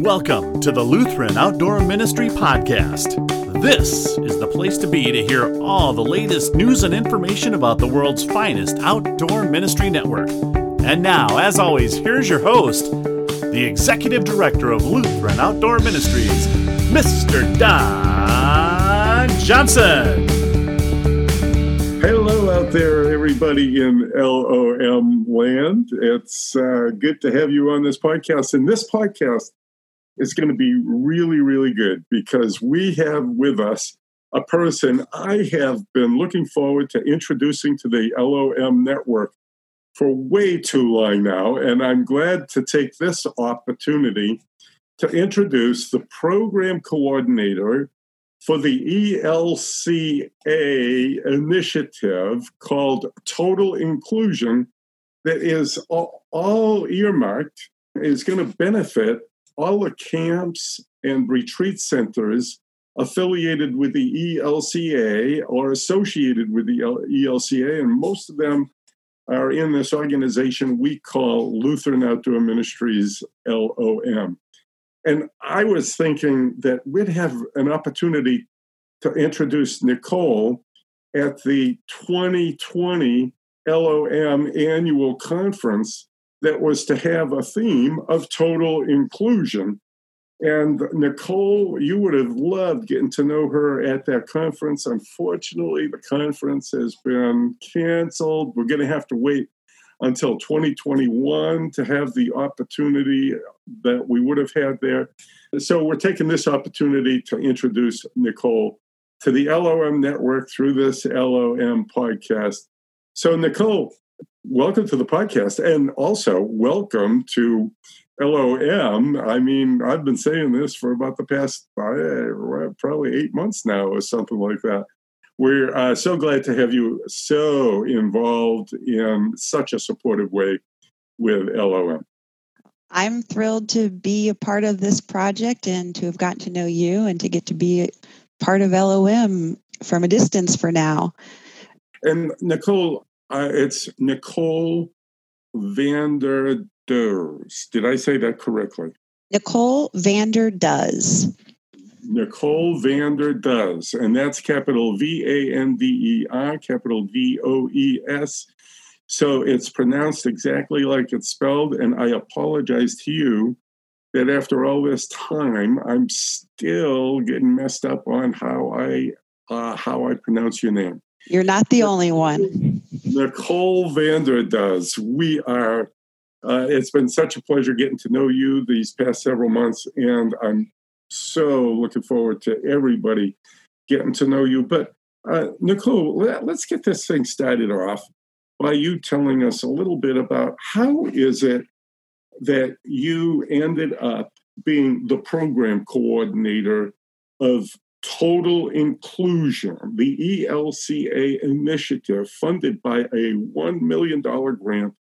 Welcome to the Lutheran Outdoor Ministry Podcast. This is the place to be to hear all the latest news and information about the world's finest outdoor ministry network. And now, as always, here's your host, the Executive Director of Lutheran Outdoor Ministries, Mr. Don Johnson. Hello out there, everybody in LOM land. It's good to have you on this podcast. And this podcast is going to be really, really good because we have with us a person I have been looking forward to introducing to the LOM network for way too long now. And I'm glad to take this opportunity to introduce the program coordinator for the ELCA initiative called Total Inclusion that is all earmarked, is going to benefit all the camps and retreat centers affiliated with the ELCA or associated with the ELCA, and most of them are in this organization we call Lutheran Outdoor Ministries, LOM. And I was thinking that we'd have an opportunity to introduce Nicole at the 2020 LOM annual conference that was to have a theme of total inclusion. And Nicole, you would have loved getting to know her at that conference. Unfortunately, the conference has been canceled. We're going to have to wait until 2021 to have the opportunity that we would have had there. So we're taking this opportunity to introduce Nicole to the LOM network through this LOM podcast. So Nicole, welcome to the podcast, and also welcome to LOM. I mean, I've been saying this for about the past probably 8 months now or something like that. We're so glad to have you so involved in such a supportive way with LOM. I'm thrilled to be a part of this project and to have gotten to know you and to get to be part of LOM from a distance for now. And Nicole, it's Nicole Vander Does. Did I say that correctly? Nicole Vander Does. Nicole Vander Does, and that's capital Vander, capital Does. So it's pronounced exactly like it's spelled, and I apologize to you that after all this time, I'm still getting messed up on how I pronounce your name. You're not the only one. Nicole Vander Does. We are. It's been such a pleasure getting to know you these past several months, and I'm so looking forward to everybody getting to know you. But Nicole, let's get this thing started off by you telling us a little bit about how is it that you ended up being the program coordinator of Total Inclusion, the ELCA initiative funded by a $1 million grant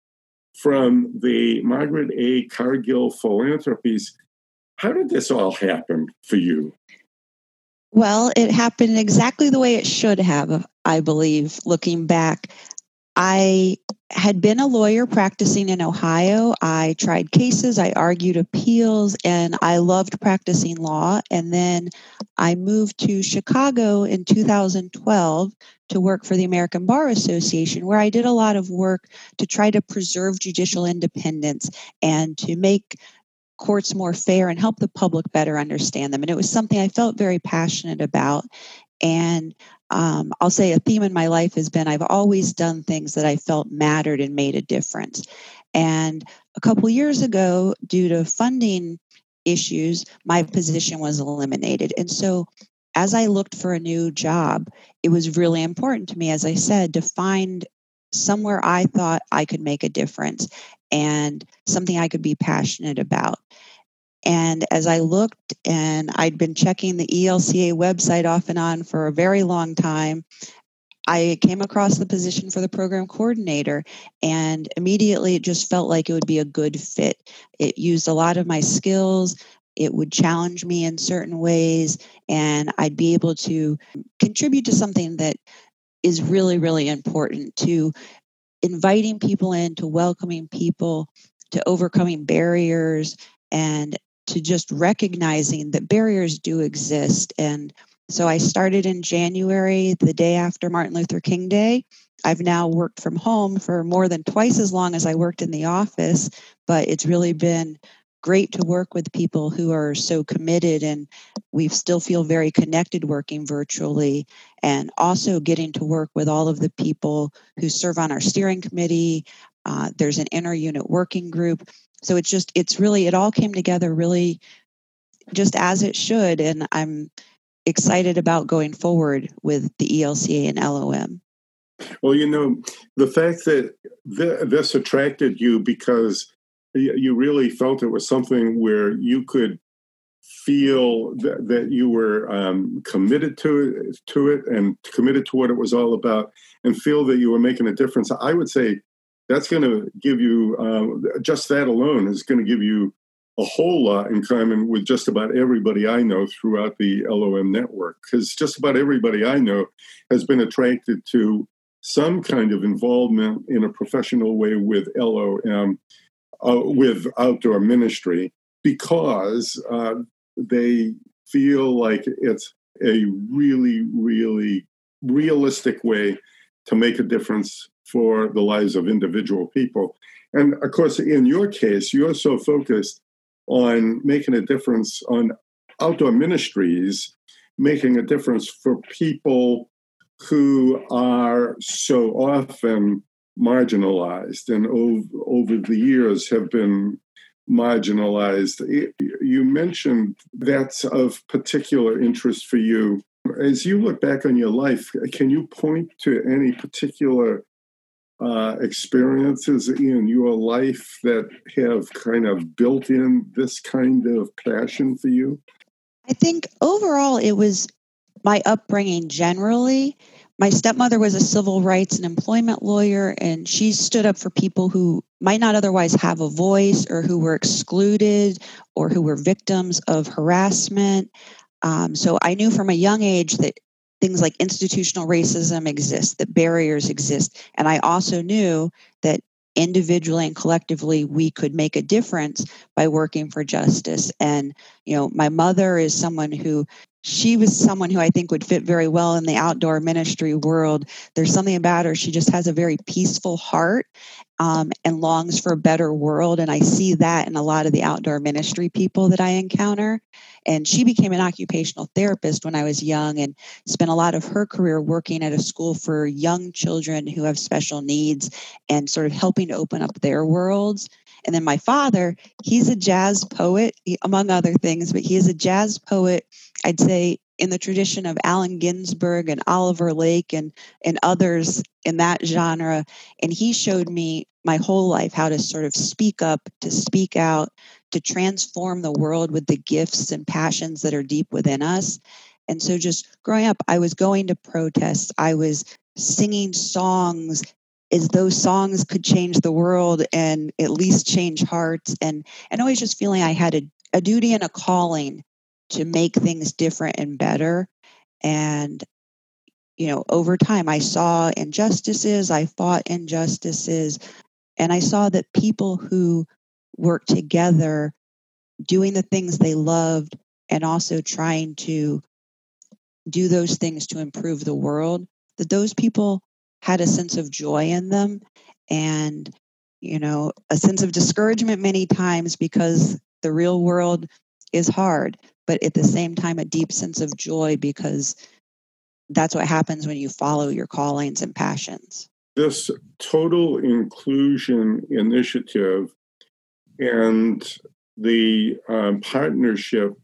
from the Margaret A. Cargill Philanthropies. How did this all happen for you? Well, it happened exactly the way it should have, I believe, looking back. I had been a lawyer practicing in Ohio. I tried cases, I argued appeals, and I loved practicing law. And then I moved to Chicago in 2012 to work for the American Bar Association, where I did a lot of work to try to preserve judicial independence and to make courts more fair and help the public better understand them. And it was something I felt very passionate about. And I'll say a theme in my life has been I've always done things that I felt mattered and made a difference. And a couple years ago, due to funding issues, my position was eliminated. And so as I looked for a new job, it was really important to me, as I said, to find somewhere I thought I could make a difference and something I could be passionate about. And as I looked, and I'd been checking the ELCA website off and on for a very long time, I came across the position for the program coordinator, and immediately it just felt like it would be a good fit. It used a lot of my skills. It would challenge me in certain ways, and I'd be able to contribute to something that is really, really important to inviting people in, to welcoming people, to overcoming barriers, and to just recognizing that barriers do exist. And so I started in January, the day after Martin Luther King Day. I've now worked from home for more than twice as long as I worked in the office, but it's really been great to work with people who are so committed, and we still feel very connected working virtually, and also getting to work with all of the people who serve on our steering committee. There's an inter-unit working group. So it's just, it's really, it all came together really just as it should. And I'm excited about going forward with the ELCA and LOM. Well, you know, the fact that this attracted you because you really felt it was something where you could feel that you were committed to it and committed to what it was all about, and feel that you were making a difference. I would say that's going to give you, just that alone is going to give you a whole lot in common with just about everybody I know throughout the LOM network, because just about everybody I know has been attracted to some kind of involvement in a professional way with LOM, with outdoor ministry, because they feel like it's a really, really realistic way to make a difference for the lives of individual people. And of course, in your case, you're so focused on making a difference on outdoor ministries, making a difference for people who are so often marginalized and over the years have been marginalized. You mentioned that's of particular interest for you. As you look back on your life, can you point to any particular experiences in your life that have kind of built in this kind of passion for you? I think overall it was my upbringing generally. My stepmother was a civil rights and employment lawyer, and she stood up for people who might not otherwise have a voice, or who were excluded, or who were victims of harassment. So I knew from a young age that things like institutional racism exist, that barriers exist. And I also knew that individually and collectively, we could make a difference by working for justice. And, you know, my mother is someone who, she was someone who I think would fit very well in the outdoor ministry world. There's something about her. She just has a very peaceful heart and longs for a better world. And I see that in a lot of the outdoor ministry people that I encounter. And she became an occupational therapist when I was young, and spent a lot of her career working at a school for young children who have special needs, and sort of helping to open up their worlds. And then my father, he's a jazz poet, among other things, but he is a jazz poet, I'd say, in the tradition of Allen Ginsberg and Oliver Lake and others in that genre. And he showed me my whole life how to sort of speak up, to speak out, to transform the world with the gifts and passions that are deep within us. And so just growing up, I was going to protests. I was singing songs as though songs could change the world and at least change hearts. And always just feeling I had a duty and a calling to make things different and better. And, you know, over time, I saw injustices, I fought injustices, and I saw that people who work together doing the things they loved and also trying to do those things to improve the world, that those people had a sense of joy in them and, you know, a sense of discouragement many times because the real world is hard, but at the same time, a deep sense of joy, because that's what happens when you follow your callings and passions. This total inclusion initiative and the partnership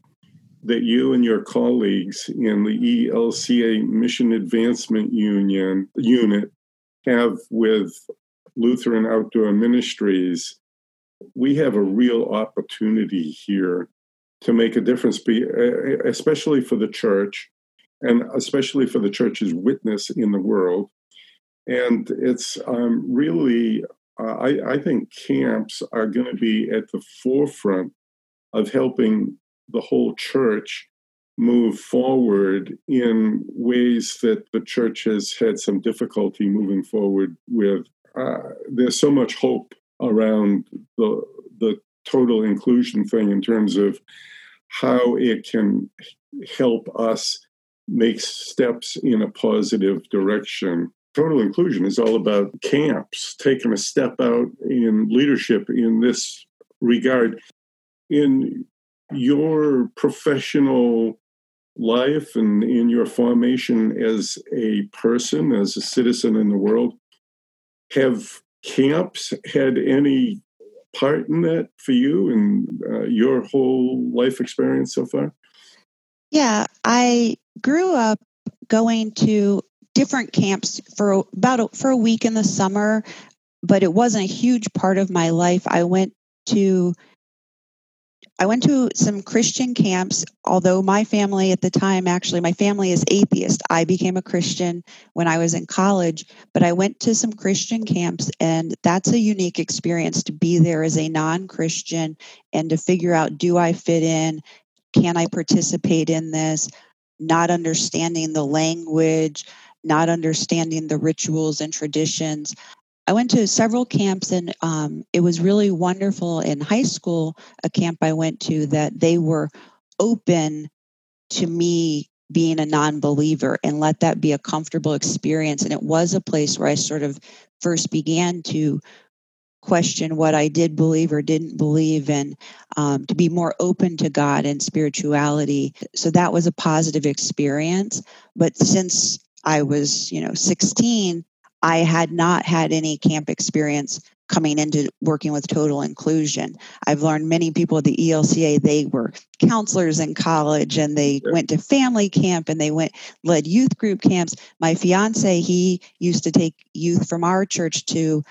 that you and your colleagues in the ELCA Mission Advancement Unit have with Lutheran Outdoor Ministries, we have a real opportunity here to make a difference, especially for the church, and especially for the church's witness in the world. And it's really, I think camps are going to be at the forefront of helping the whole church move forward in ways that the church has had some difficulty moving forward with. There's so much hope around the total inclusion thing in terms of how it can help us make steps in a positive direction. Total inclusion is all about camps, taking a step out in leadership in this regard. In your professional life and in your formation as a person, as a citizen in the world, have camps had any part in that for you and your whole life experience so far? Yeah, I grew up going to different camps for a week in the summer, but it wasn't a huge part of my life. I went to some Christian camps, although my family at the time, actually, my family is atheist. I became a Christian when I was in college, but I went to some Christian camps, and that's a unique experience to be there as a non-Christian and to figure out, do I fit in? Can I participate in this? Not understanding the language, not understanding the rituals and traditions. I went to several camps, and it was really wonderful in high school, a camp I went to, that they were open to me being a non-believer and let that be a comfortable experience. And it was a place where I sort of first began to question what I did believe or didn't believe, and to be more open to God and spirituality. So that was a positive experience. But since I was, 16, I had not had any camp experience coming into working with total inclusion. I've learned many people at the ELCA, they were counselors in college, and they went to family camp, and they led youth group camps. My fiance, he used to take youth from our church to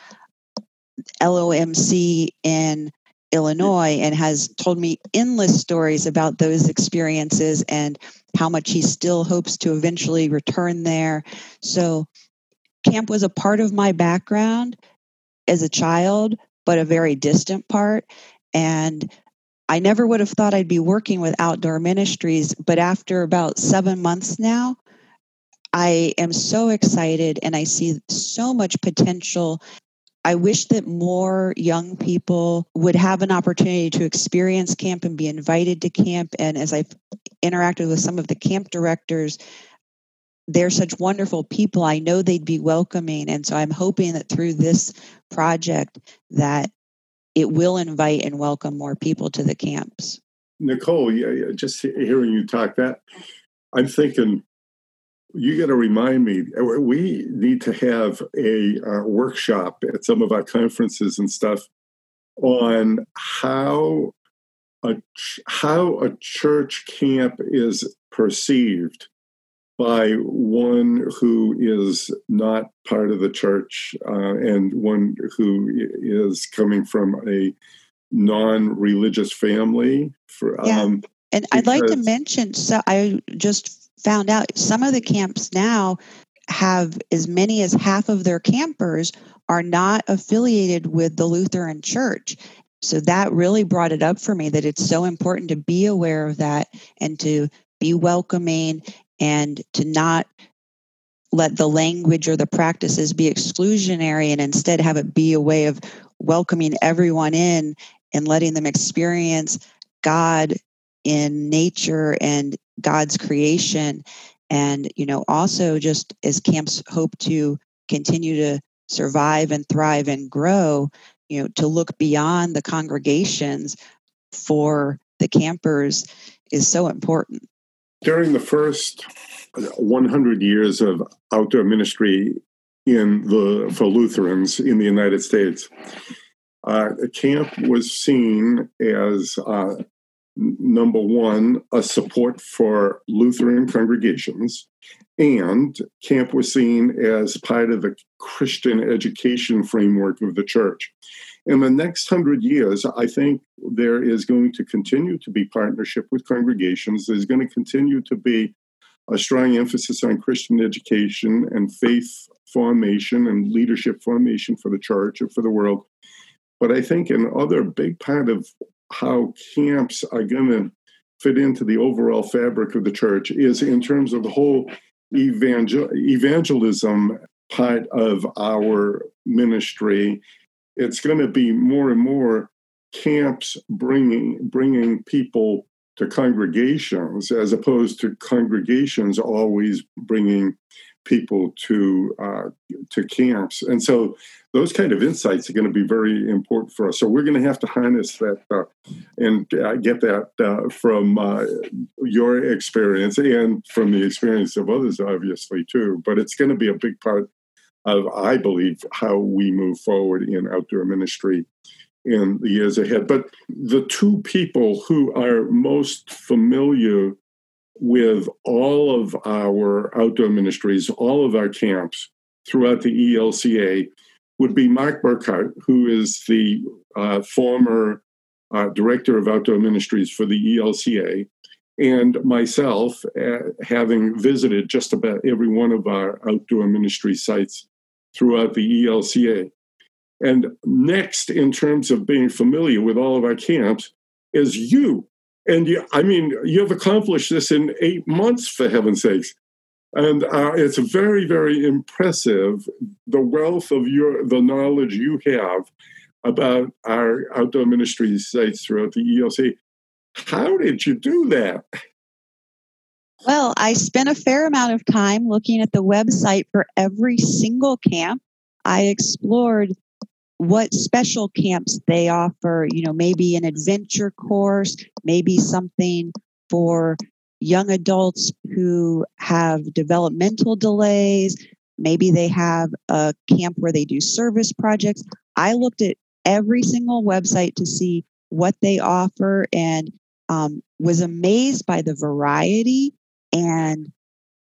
LOMC in Illinois, and has told me endless stories about those experiences and how much he still hopes to eventually return there. So camp was a part of my background as a child, but a very distant part. And I never would have thought I'd be working with outdoor ministries, but after about 7 months now, I am so excited, and I see so much potential. I wish that more young people would have an opportunity to experience camp and be invited to camp. And as I've interacted with some of the camp directors, they're such wonderful people. I know they'd be welcoming. And so I'm hoping that through this project that it will invite and welcome more people to the camps. Nicole, just hearing you talk that, I'm thinking, you got to remind me, we need to have a workshop at some of our conferences and stuff on how a church camp is perceived by one who is not part of the church and one who is coming from a non-religious family. And I'd like to mention, so I just found out some of the camps now have as many as half of their campers are not affiliated with the Lutheran Church. So that really brought it up for me that it's so important to be aware of that and to be welcoming and to not let the language or the practices be exclusionary, and instead have it be a way of welcoming everyone in and letting them experience God in nature and God's creation. And, also just as camps hope to continue to survive and thrive and grow, to look beyond the congregations for the campers is so important. During the first 100 years of outdoor ministry for Lutherans in the United States, camp was seen as number one, a support for Lutheran congregations, and camp was seen as part of the Christian education framework of the church. In the next 100 years, I think there is going to continue to be partnership with congregations. There's going to continue to be a strong emphasis on Christian education and faith formation and leadership formation for the church and for the world. But I think another big part of how camps are going to fit into the overall fabric of the church is in terms of the whole evangelism part of our ministry. It's going to be more and more camps bringing people to congregations, as opposed to congregations always bringing people to camps. And so those kind of insights are going to be very important for us. So we're going to have to harness that and get that from your experience and from the experience of others, obviously, too. But it's going to be a big part of, I believe, how we move forward in outdoor ministry in the years ahead. But the two people who are most familiar with all of our outdoor ministries, all of our camps throughout the ELCA, would be Mark Burkhart, who is the former director of outdoor ministries for the ELCA, and myself, having visited just about every one of our outdoor ministry sites throughout the ELCA. And next, in terms of being familiar with all of our camps, is you. And you've accomplished this in 8 months, for heaven's sakes. And it's very, very impressive, the wealth of the knowledge you have about our outdoor ministry sites throughout the ELCA. How did you do that? Well, I spent a fair amount of time looking at the website for every single camp. I explored what special camps they offer, maybe an adventure course, maybe something for young adults who have developmental delays. Maybe they have a camp where they do service projects. I looked at every single website to see what they offer, and was amazed by the variety and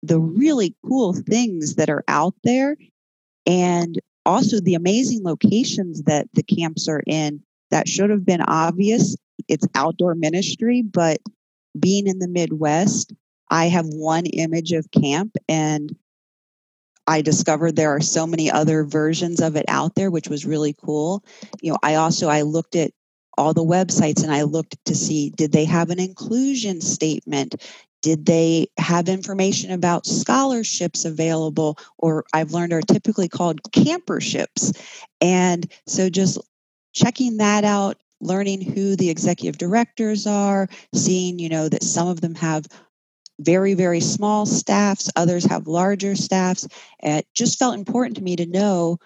the really cool things that are out there. And also the amazing locations that the camps are in that should have been obvious. It's outdoor ministry, but being in the Midwest, I have one image of camp, and I discovered there are so many other versions of it out there, which was really cool. I looked at all the websites, and I looked to see, did they have an inclusion statement? Did they have information about scholarships available, or I've learned are typically called camperships? And so just checking that out, learning who the executive directors are, seeing, that some of them have very, very small staffs, others have larger staffs. It just felt important to me to know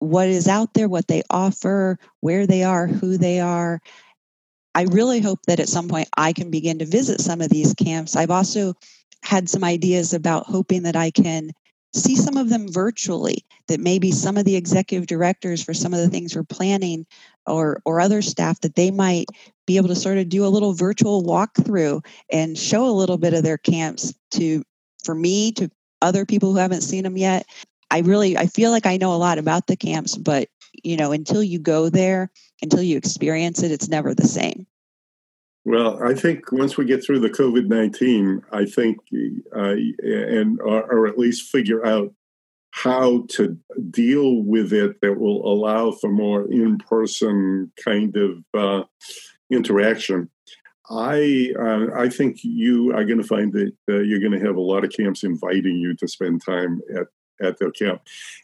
what is out there, what they offer, where they are, who they are. I really hope that at some point I can begin to visit some of these camps. I've also had some ideas about hoping that I can see some of them virtually, that maybe some of the executive directors for some of the things we're planning or other staff, that they might be able to sort of do a little virtual walkthrough and show a little bit of their camps to other people who haven't seen them yet. I feel like I know a lot about the camps, but until you go there, until you experience it, it's never the same. Well, I think once we get through the COVID-19, I think, or at least figure out how to deal with it that will allow for more in-person kind of interaction. I think you are going to find that you're going to have a lot of camps inviting you to spend time at their camp.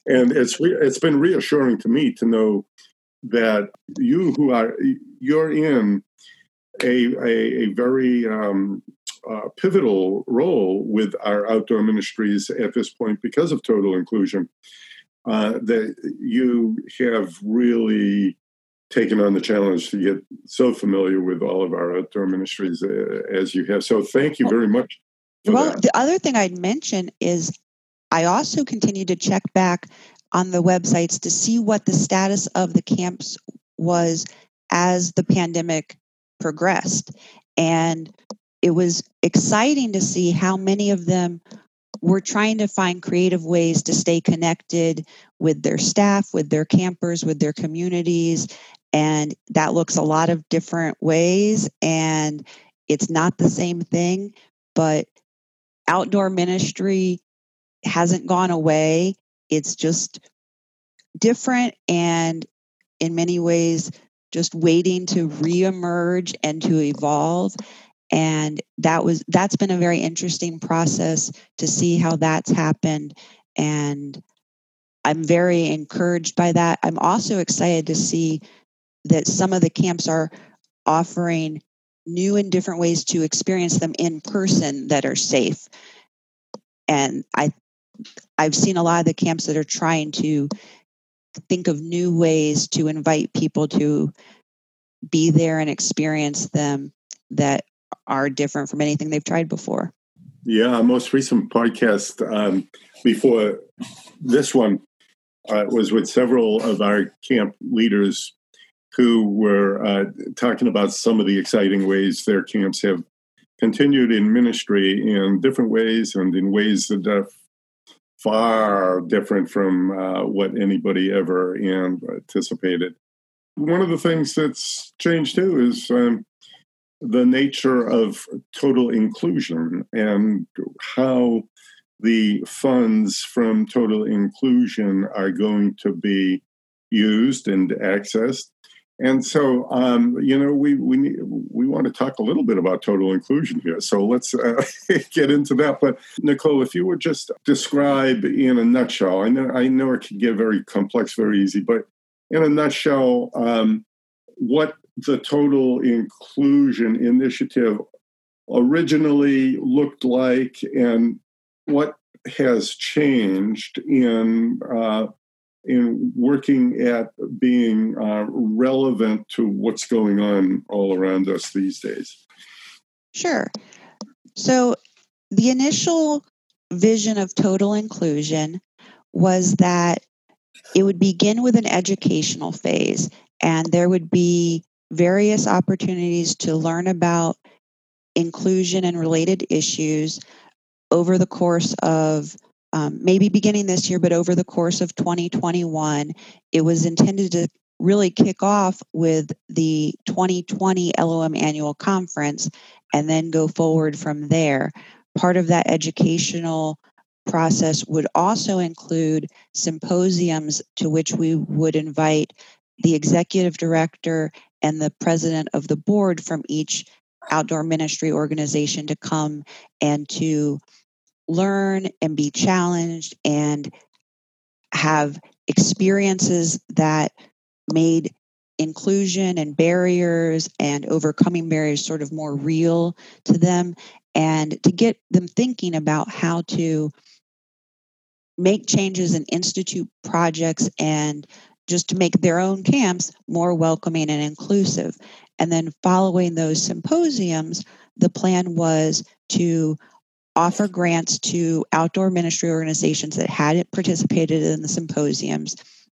And it's been reassuring to me to know that you're in a very pivotal role with our outdoor ministries at this point because of total inclusion, that you have really taken on the challenge to get so familiar with all of our outdoor ministries as you have. So thank you very much. Well, the other thing I'd mention is I also continue to check back on the websites to see what the status of the camps was as the pandemic progressed. And it was exciting to see how many of them were trying to find creative ways to stay connected with their staff, with their campers, with their communities. And that looks a lot of different ways, and it's not the same thing, but outdoor ministry hasn't gone away. It's just different, and in many ways just waiting to reemerge and to evolve. And that's been a very interesting process to see how that's happened, and I'm very encouraged by that. I'm also excited to see that some of the camps are offering new and different ways to experience them in person that are safe. And I've seen a lot of the camps that are trying to think of new ways to invite people to be there and experience them that are different from anything they've tried before. Yeah, most recent podcast before this one was with several of our camp leaders who were talking about some of the exciting ways their camps have continued in ministry in different ways and in ways that are far different from what anybody ever anticipated. One of the things that's changed, too, is the nature of total inclusion and how the funds from total inclusion are going to be used and accessed. And so, we want to talk a little bit about total inclusion here. So let's get into that. But Nicole, if you would just describe in a nutshell, I know it can get very complex, very easy, but in a nutshell, what the total inclusion initiative originally looked like and what has changed in working at being relevant to what's going on all around us these days. Sure. So the initial vision of total inclusion was that it would begin with an educational phase, and there would be various opportunities to learn about inclusion and related issues over the course of maybe beginning this year, but over the course of 2021, it was intended to really kick off with the 2020 LOM annual conference and then go forward from there. Part of that educational process would also include symposiums to which we would invite the executive director and the president of the board from each outdoor ministry organization to come and to learn and be challenged and have experiences that made inclusion and barriers and overcoming barriers sort of more real to them, and to get them thinking about how to make changes and institute projects and just to make their own camps more welcoming and inclusive. And then following those symposiums, the plan was to offer grants to outdoor ministry organizations that hadn't participated in the symposiums.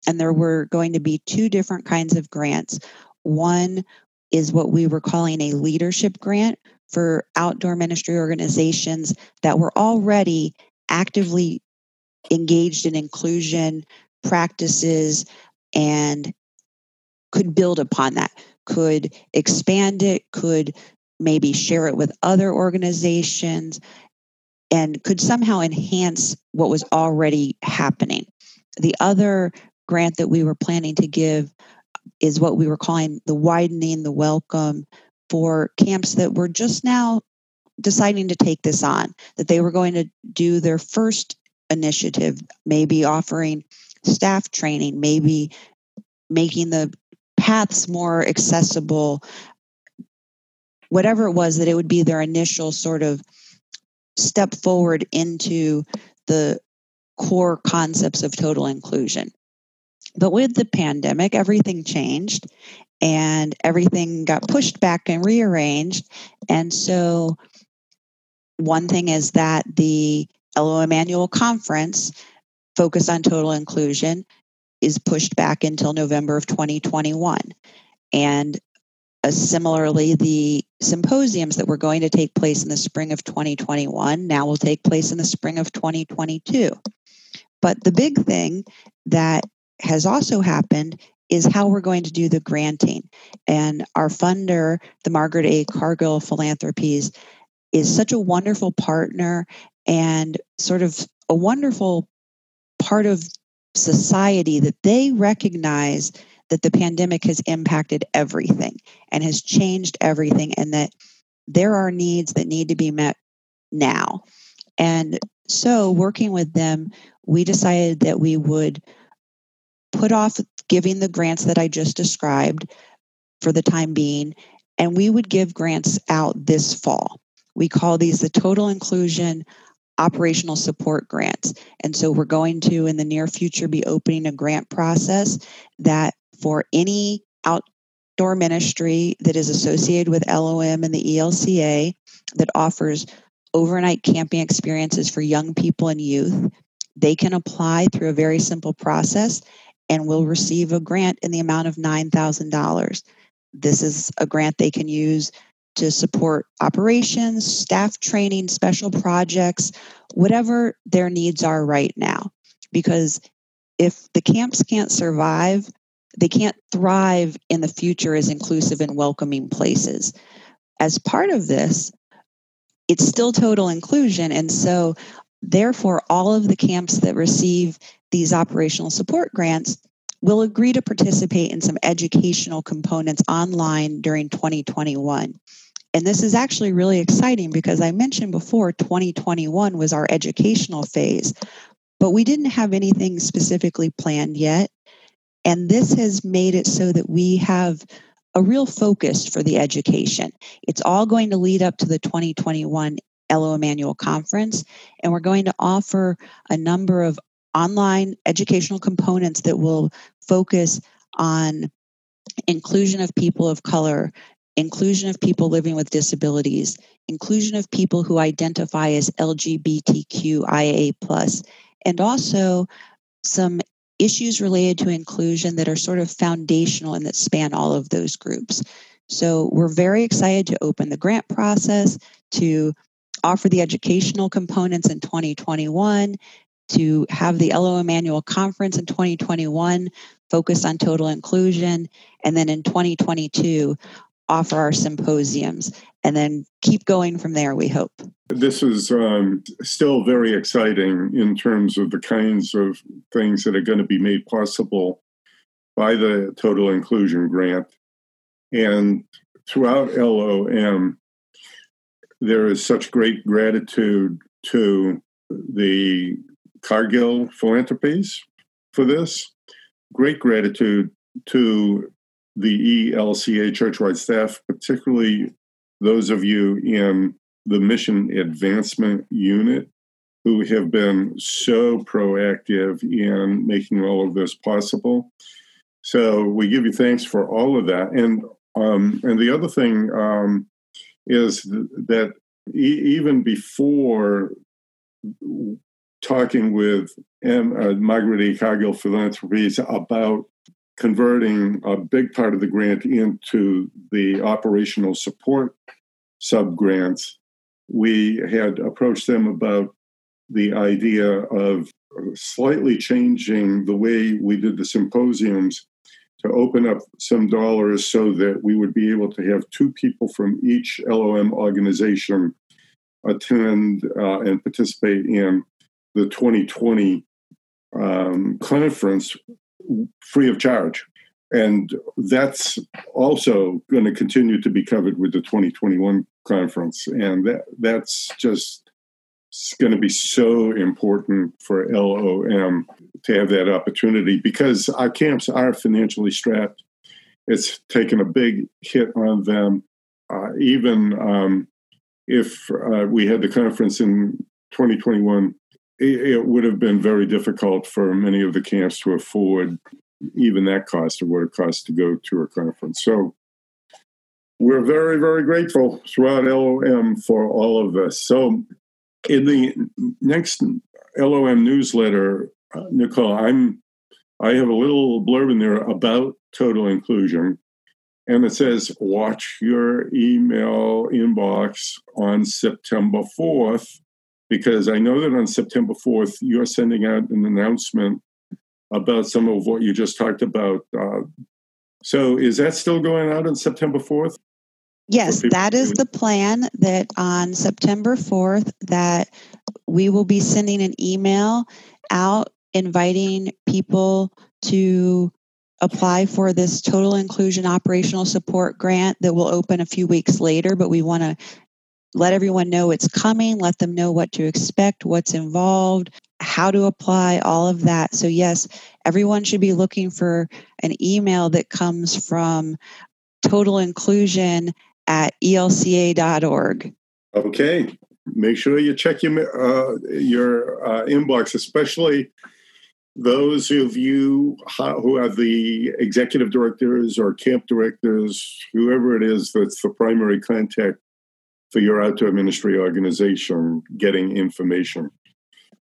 And there were going to be two different kinds of grants. One is what we were calling a leadership grant for outdoor ministry organizations that were already actively engaged in inclusion practices and could build upon that, could expand it, could maybe share it with other organizations, and could somehow enhance what was already happening. The other grant that we were planning to give is what we were calling the Widening the Welcome for camps that were just now deciding to take this on, that they were going to do their first initiative, maybe offering staff training, maybe making the paths more accessible, whatever it was, that it would be their initial sort of step forward into the core concepts of total inclusion. But with the pandemic, everything changed and everything got pushed back and rearranged. And so one thing is that the LOM annual conference focused on total inclusion is pushed back until November of 2021. And similarly, the symposiums that were going to take place in the spring of 2021 now will take place in the spring of 2022. But the big thing that has also happened is how we're going to do the granting. And our funder, the Margaret A. Cargill Philanthropies, is such a wonderful partner and sort of a wonderful part of society that they recognize that the pandemic has impacted everything and has changed everything, and that there are needs that need to be met now. And so working with them, we decided that we would put off giving the grants that I just described for the time being, and we would give grants out this fall. We call these the Total Inclusion Operational Support Grants. And so we're going to, in the near future, be opening a grant process that for any outdoor ministry that is associated with LOM and the ELCA that offers overnight camping experiences for young people and youth, they can apply through a very simple process and will receive a grant in the amount of $9,000. This is a grant they can use to support operations, staff training, special projects, whatever their needs are right now. Because if the camps can't survive, they can't thrive in the future as inclusive and welcoming places. As part of this, it's still total inclusion. And so, therefore, all of the camps that receive these operational support grants will agree to participate in some educational components online during 2021. And this is actually really exciting because I mentioned before 2021 was our educational phase, but we didn't have anything specifically planned yet. And this has made it so that we have a real focus for the education. It's all going to lead up to the 2021 LOM Annual Conference, and we're going to offer a number of online educational components that will focus on inclusion of people of color, inclusion of people living with disabilities, inclusion of people who identify as LGBTQIA+, and also some issues related to inclusion that are sort of foundational and that span all of those groups. So we're very excited to open the grant process, to offer the educational components in 2021, to have the LOM Annual Conference in 2021 focused on total inclusion, and then in 2022, offer our symposiums, and then keep going from there, we hope. This is still very exciting in terms of the kinds of things that are going to be made possible by the Total Inclusion Grant. And throughout LOM, there is such great gratitude to the Cargill Philanthropies for this. Great gratitude to the ELCA churchwide staff, particularly those of you in the Mission Advancement Unit who have been so proactive in making all of this possible. So we give you thanks for all of that. And the other thing is that even before talking with Margaret A. Cargill Philanthropies about converting a big part of the grant into the operational support subgrants, we had approached them about the idea of slightly changing the way we did the symposiums to open up some dollars so that we would be able to have two people from each LOM organization attend and participate in the 2020 conference free of charge. And that's also going to continue to be covered with the 2021 conference. And that's just going to be so important for LOM to have that opportunity because our camps are financially strapped. It's taken a big hit on them. Even if we had the conference in 2021, it would have been very difficult for many of the camps to afford even that cost of what it costs to go to a conference. So we're very, very grateful throughout LOM for all of this. So in the next LOM newsletter, Nicole, I have a little blurb in there about total inclusion, and it says, watch your email inbox on September 4th. Because I know that on September 4th, you're sending out an announcement about some of what you just talked about. So is that still going out on September 4th? Yes, that is the plan, that on September 4th that we will be sending an email out inviting people to apply for this Total Inclusion Operational Support Grant that will open a few weeks later, but we want to let everyone know it's coming, let them know what to expect, what's involved, how to apply, all of that. So yes, everyone should be looking for an email that comes from total inclusion at elca.org. Okay. Make sure you check your inbox, especially those of you who are the executive directors or camp directors, whoever it is that's the primary contact for your outdoor ministry organization, getting information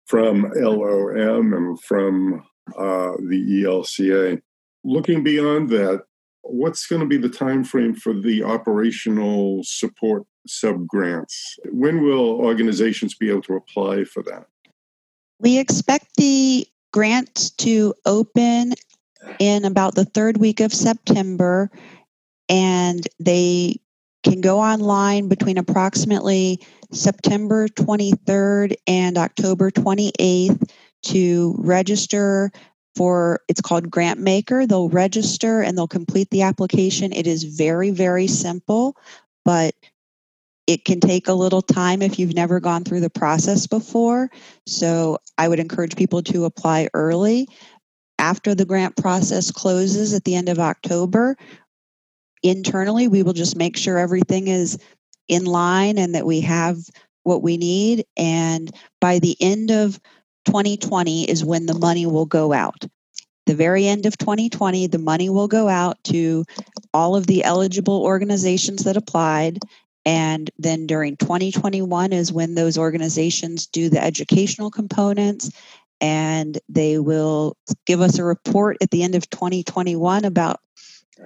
from LOM and from the ELCA. Looking beyond that, what's going to be the time frame for the operational support subgrants? When will organizations be able to apply for that? We expect the grants to open in about the third week of September, and they can go online between approximately September 23rd and October 28th to register for, it's called GrantMaker. They'll register and they'll complete the application. It is very, very simple, but it can take a little time if you've never gone through the process before. So I would encourage people to apply early. After the grant process closes at the end of October, internally, we will just make sure everything is in line and that we have what we need. And by the end of 2020 is when the money will go out. The very end of 2020, the money will go out to all of the eligible organizations that applied. And then during 2021 is when those organizations do the educational components, and they will give us a report at the end of 2021 about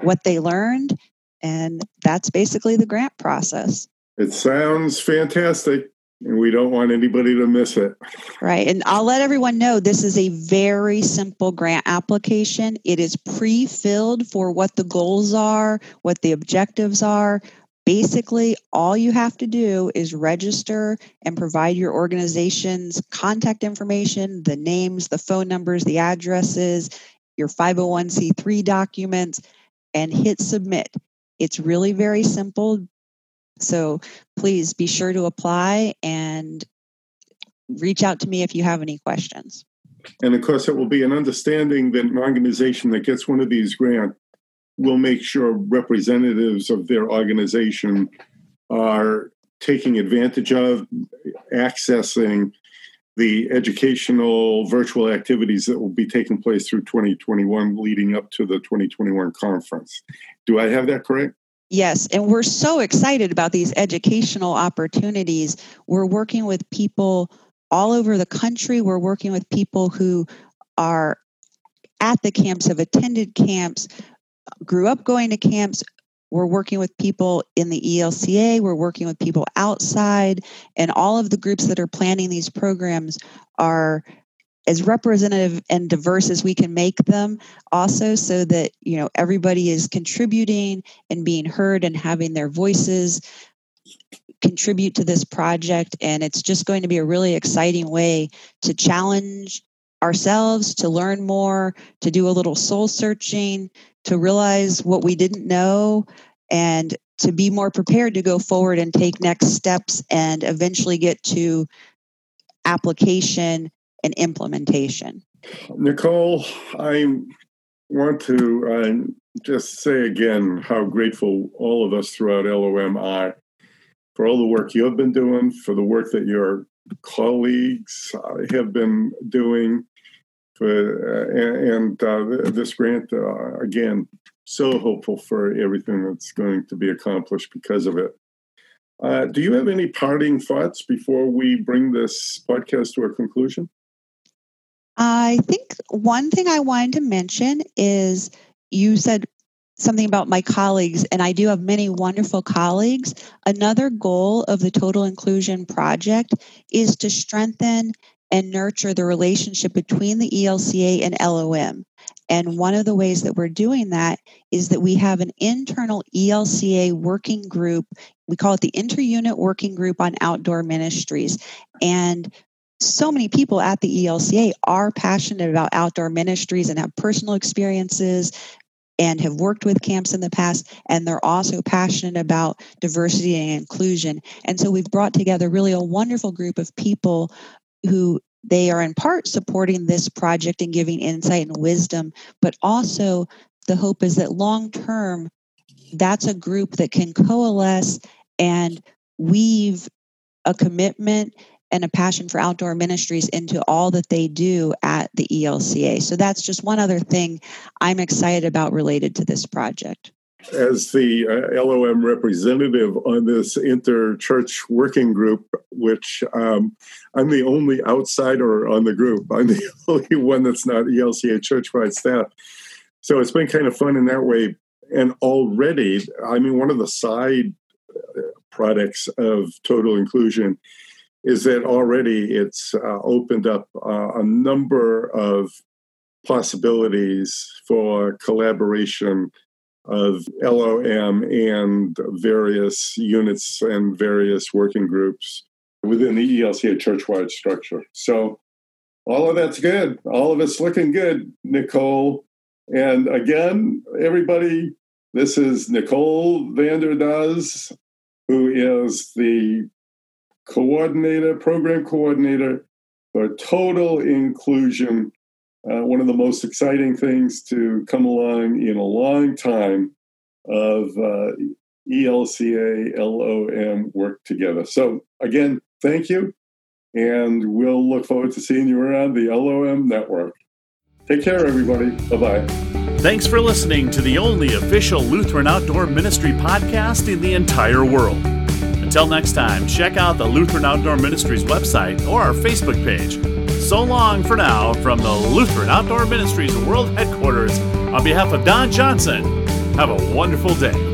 what they learned. And that's basically the grant process. It sounds fantastic, and we don't want anybody to miss it. Right. And I'll let everyone know this is a very simple grant application. It is pre-filled for what the goals are, what the objectives are. Basically, all you have to do is register and provide your organization's contact information, the names, the phone numbers, the addresses, your 501c3 documents, and hit submit. It's really very simple. So please be sure to apply and reach out to me if you have any questions. And of course, it will be an understanding that an organization that gets one of these grants will make sure representatives of their organization are taking advantage of accessing the educational virtual activities that will be taking place through 2021 leading up to the 2021 conference. Do I have that correct? Yes, and we're so excited about these educational opportunities. We're working with people all over the country. We're working with people who are at the camps, have attended camps, grew up going to camps. We're working with people in the ELCA. We're working with people outside. And all of the groups that are planning these programs are as representative and diverse as we can make them also, so that, you know, everybody is contributing and being heard and having their voices contribute to this project. And it's just going to be a really exciting way to challenge ourselves, to learn more, to do a little soul searching, to realize what we didn't know, and to be more prepared to go forward and take next steps and eventually get to application and implementation. Nicole, I want to just say again how grateful all of us throughout LOM are for all the work you've been doing, for the work that your colleagues have been doing, and this grant, again, so hopeful for everything that's going to be accomplished because of it. Do you have any parting thoughts before we bring this podcast to a conclusion? I think one thing I wanted to mention is you said something about my colleagues, and I do have many wonderful colleagues. Another goal of the Total Inclusion Project is to strengthen and nurture the relationship between the ELCA and LOM. And one of the ways that we're doing that is that we have an internal ELCA working group. We call it the Inter-Unit Working Group on Outdoor Ministries. And so many people at the ELCA are passionate about outdoor ministries and have personal experiences and have worked with camps in the past, and they're also passionate about diversity and inclusion. And so we've brought together really a wonderful group of people who they are in part supporting this project and giving insight and wisdom, but also the hope is that long-term that's a group that can coalesce and weave a commitment and a passion for outdoor ministries into all that they do at the ELCA. So that's just one other thing I'm excited about related to this project. As the LOM representative on this inter-church working group, which I'm the only outsider on the group. I'm the only one that's not ELCA church-wide staff. So it's been kind of fun in that way. And already, I mean, one of the side products of total inclusion is that already it's opened up a number of possibilities for collaboration of LOM and various units and various working groups within the ELCA church-wide structure. So all of that's good. All of it's looking good, Nicole. And again, everybody, this is Nicole Vander Does, who is the program coordinator for total inclusion. One of the most exciting things to come along in a long time of ELCA, LOM work together. So again, thank you. And we'll look forward to seeing you around the LOM network. Take care, everybody. Bye-bye. Thanks for listening to the only official Lutheran Outdoor Ministry podcast in the entire world. Until next time, check out the Lutheran Outdoor Ministries website or our Facebook page. So long for now from the Lutheran Outdoor Ministries World Headquarters. On behalf of Don Johnson, have a wonderful day.